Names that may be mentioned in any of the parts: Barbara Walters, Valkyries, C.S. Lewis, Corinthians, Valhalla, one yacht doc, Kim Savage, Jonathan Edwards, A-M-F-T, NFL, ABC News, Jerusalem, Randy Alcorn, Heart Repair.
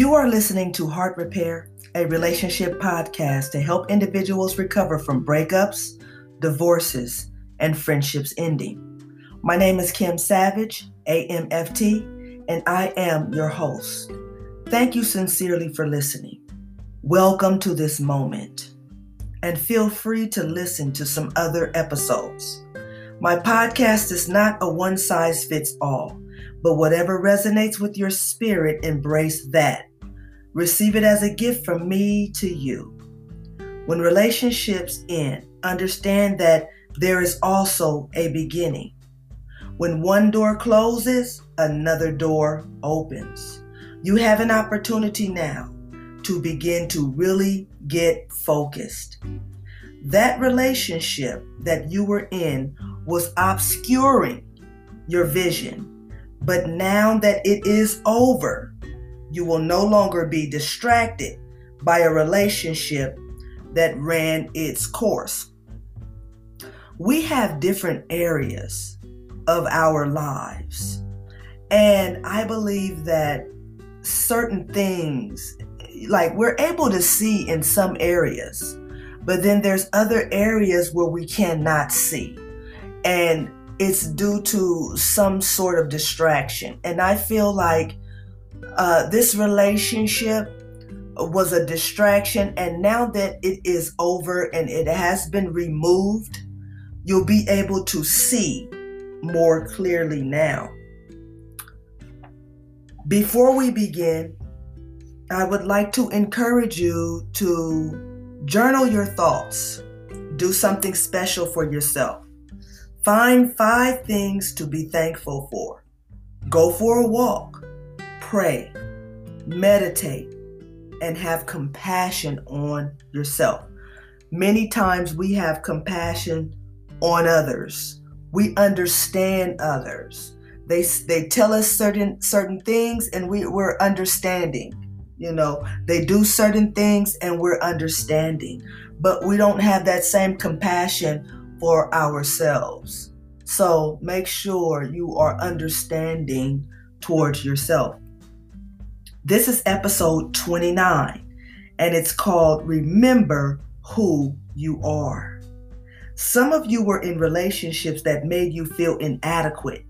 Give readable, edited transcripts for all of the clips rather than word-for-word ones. You are listening to Heart Repair, a relationship podcast to help individuals recover from breakups, divorces, and friendships ending. My name is Kim Savage, A-M-F-T, and I am your host. Thank you sincerely for listening. Welcome to this moment, and feel free to listen to some other episodes. My podcast is not a one-size-fits-all. But whatever resonates with your spirit, embrace that. Receive it as a gift from me to you. When relationships end, understand that there is also a beginning. When one door closes, another door opens. You have an opportunity now to begin to really get focused. That relationship that you were in was obscuring your vision. But now that it is over, you will no longer be distracted by a relationship that ran its course. We have different areas of our lives, and I believe that certain things, like we're able to see in some areas, but then there's other areas where we cannot see. And it's due to some sort of distraction. And I feel like this relationship was a distraction. And now that it is over and it has been removed, you'll be able to see more clearly now. Before we begin, I would like to encourage you to journal your thoughts. Do something special for yourself. Find 5 things to be thankful for. Go for a walk, pray, meditate, and have compassion on yourself. Many times we have compassion on others. We understand others. They tell us certain things and we're understanding. You know, they do certain things and we're understanding. But we don't have that same compassion for ourselves. So make sure you are understanding towards yourself. This is episode 29, and it's called Remember Who You Are. Some of you were in relationships that made you feel inadequate.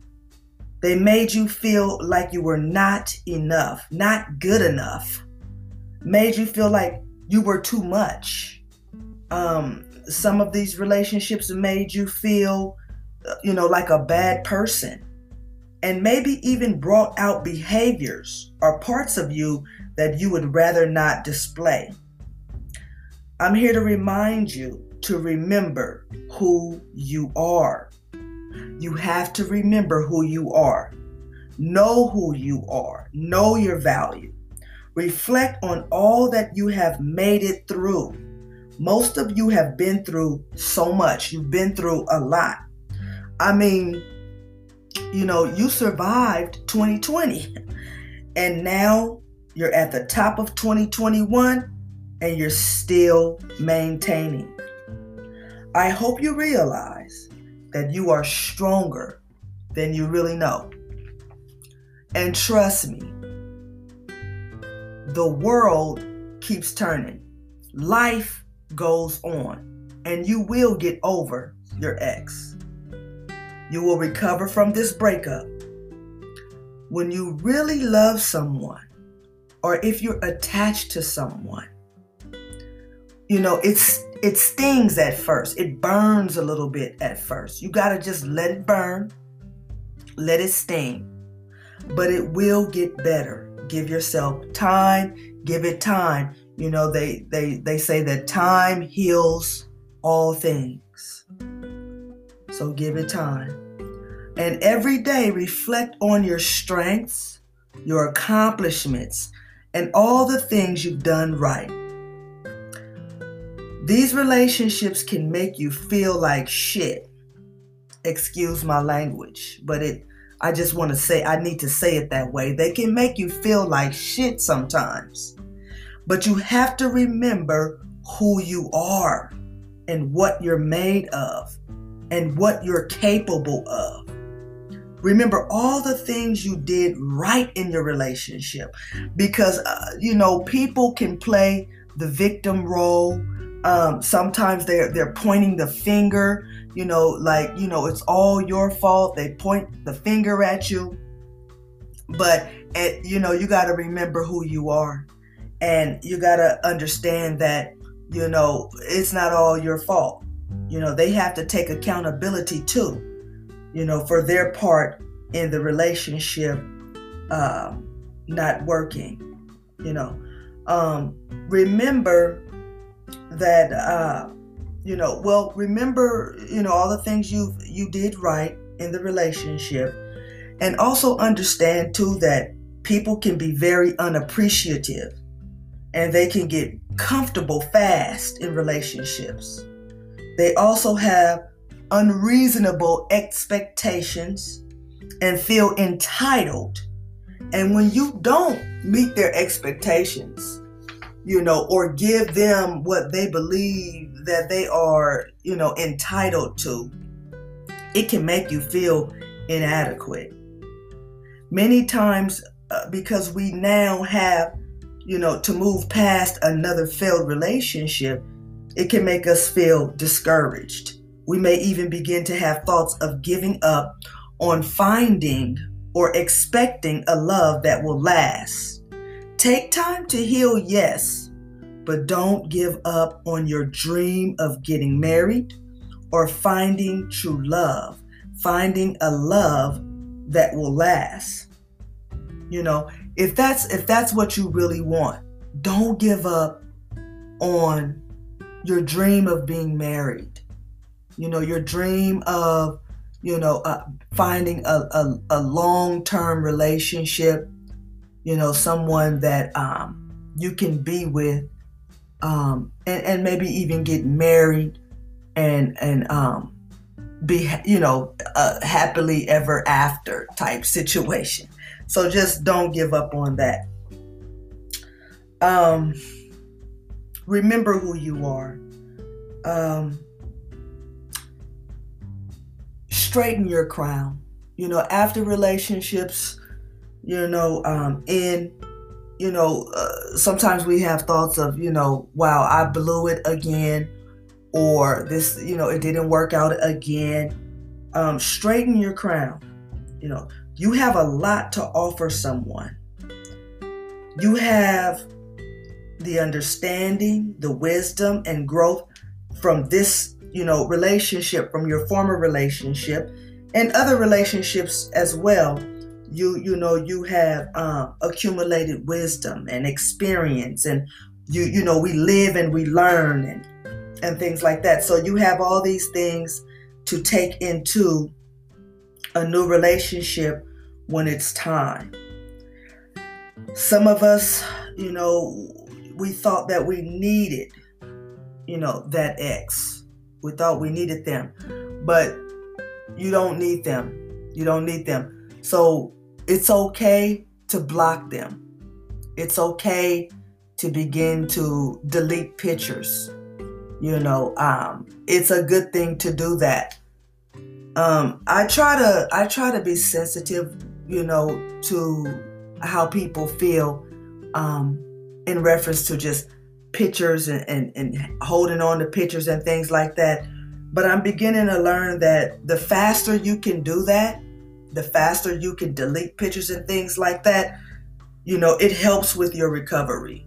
They made you feel like you were not enough, not good enough, made you feel like you were too much. Some of these relationships made you feel, like a bad person, and maybe even brought out behaviors or parts of you that you would rather not display. I'm here to remind you to remember who you are. You have to remember who you are. Know who you are. Know your value. Reflect on all that you have made it through. Most of you have been through so much. You've been through a lot. I mean, you survived 2020. And now you're at the top of 2021 and you're still maintaining. I hope you realize that you are stronger than you really know. And trust me, the world keeps turning. Life goes on, and you will get over your ex. You will recover from this breakup. When you really love someone, or if you're attached to someone, it stings at first. It burns a little bit at first. You gotta just let it burn, let it sting, but it will get better. Give yourself time, give it time. They say that time heals all things. So give it time. And every day reflect on your strengths, your accomplishments, and all the things you've done right. These relationships can make you feel like shit. Excuse my language, but I just want to say, I need to say it that way. They can make you feel like shit sometimes. But you have to remember who you are and what you're made of and what you're capable of. Remember all the things you did right in your relationship, because, you know, people can play the victim role. Sometimes they're pointing the finger, you know, like, you know, it's all your fault. They point the finger at you. But, you know, you got to remember who you are, and you got to understand that, you know, it's not all your fault. You know, they have to take accountability too, you know, for their part in the relationship not working, you know. Remember that, you know, well, remember, you know, all the things you did right in the relationship, and also understand too that people can be very unappreciative, and they can get comfortable fast in relationships. They also have unreasonable expectations and feel entitled. And when you don't meet their expectations, you know, or give them what they believe that they are, you know, entitled to, it can make you feel inadequate. Many times, because we now have, you know, to move past another failed relationship, it can make us feel discouraged. We may even begin to have thoughts of giving up on finding or expecting a love that will last. Take time to heal, yes, but don't give up on your dream of getting married or finding true love, finding a love that will last. You know, if that's what you really want, don't give up on your dream of being married, you know, your dream of, you know, finding a long-term relationship, you know, someone that you can be with, and maybe even get married and be, you know, a happily ever after type situation. So just don't give up on that. Remember who you are. Straighten your crown. You know, after relationships, you know, in, you know, sometimes we have thoughts of, you know, wow, I blew it again, or this, you know, it didn't work out again. Straighten your crown. You know, you have a lot to offer someone. You have the understanding, the wisdom, and growth from this, you know, relationship, from your former relationship and other relationships as well. You know, you have accumulated wisdom and experience, and you know, we live and we learn and things like that. So you have all these things to take into a new relationship when it's time. Some of us, you know, we thought that we needed, you know, that ex. We thought we needed them, but you don't need them. You don't need them. So it's okay to block them. It's okay to begin to delete pictures. You know, it's a good thing to do that. I try to be sensitive, you know, to how people feel, in reference to just pictures and holding on to pictures and things like that. But I'm beginning to learn that the faster you can do that, the faster you can delete pictures and things like that, you know, it helps with your recovery.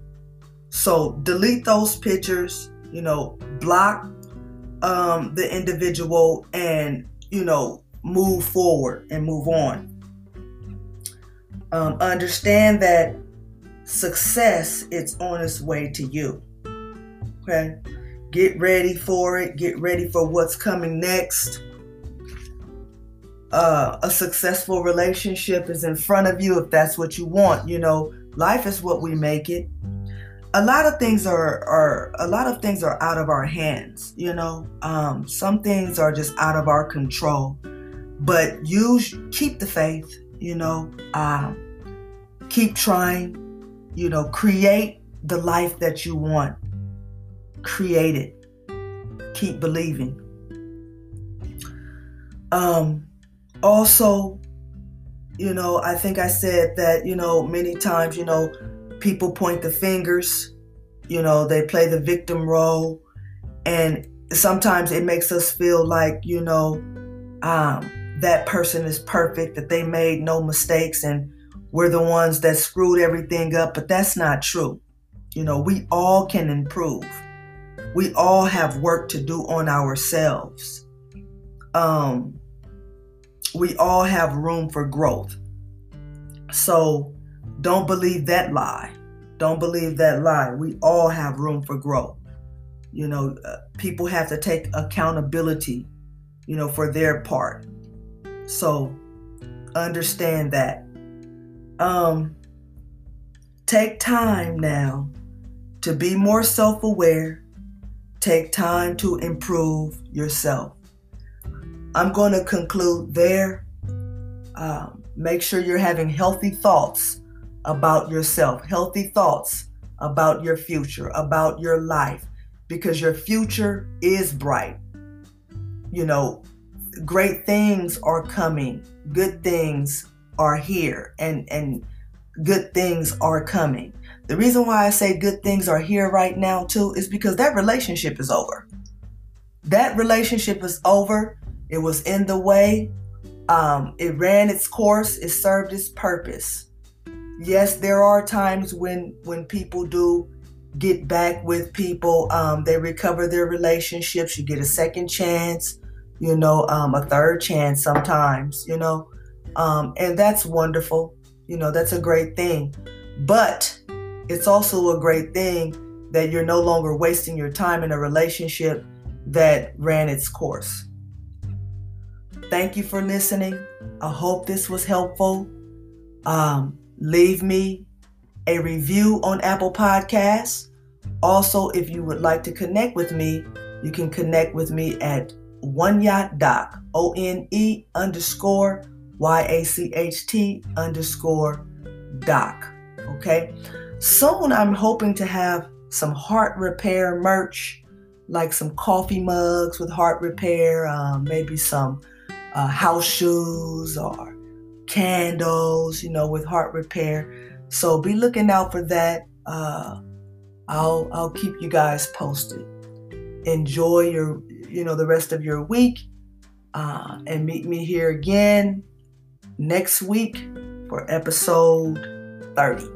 So delete those pictures, you know, block the individual, and, you know, move forward and move on. Understand that success, it's on its way to you. Okay? Get ready for it. Get ready for what's coming next. A successful relationship is in front of you if that's what you want. You know, life is what we make it. A lot of things are out of our hands, you know. Some things are just out of our control. But you keep the faith, you know. Keep trying. You know, create the life that you want. Create it. Keep believing. Also, You know, I think I said that, you know, many times, you know, people point the fingers, you know, they play the victim role. And sometimes it makes us feel like, you know, that person is perfect, that they made no mistakes and we're the ones that screwed everything up. But that's not true. You know, we all can improve. We all have work to do on ourselves. We all have room for growth. So don't believe that lie. Don't believe that lie. We all have room for growth. You know, people have to take accountability, you know, for their part. So understand that. Take time now to be more self-aware. Take time to improve yourself. I'm going to conclude there. Make sure you're having healthy thoughts about yourself, healthy thoughts about your future, about your life, because your future is bright. You know, great things are coming. Good things are here, and good things are coming. The reason why I say good things are here right now too is because that relationship is over. That relationship is over. It was in the way. It ran its course. It served its purpose. Yes, there are times when people do get back with people. They recover their relationships. You get a second chance, you know, a third chance sometimes, you know. And that's wonderful. You know, that's a great thing. But it's also a great thing that you're no longer wasting your time in a relationship that ran its course. Thank you for listening. I hope this was helpful. Leave me a review on Apple Podcasts. Also, if you would like to connect with me, you can connect with me at one yacht doc, one_yacht_doc. Okay. Soon I'm hoping to have some Heart Repair merch, like some coffee mugs with Heart Repair, maybe some house shoes or candles, you know, with Heart Repair. So be looking out for that. I'll keep you guys posted. Enjoy your, you know, the rest of your week, and meet me here again next week for episode 30.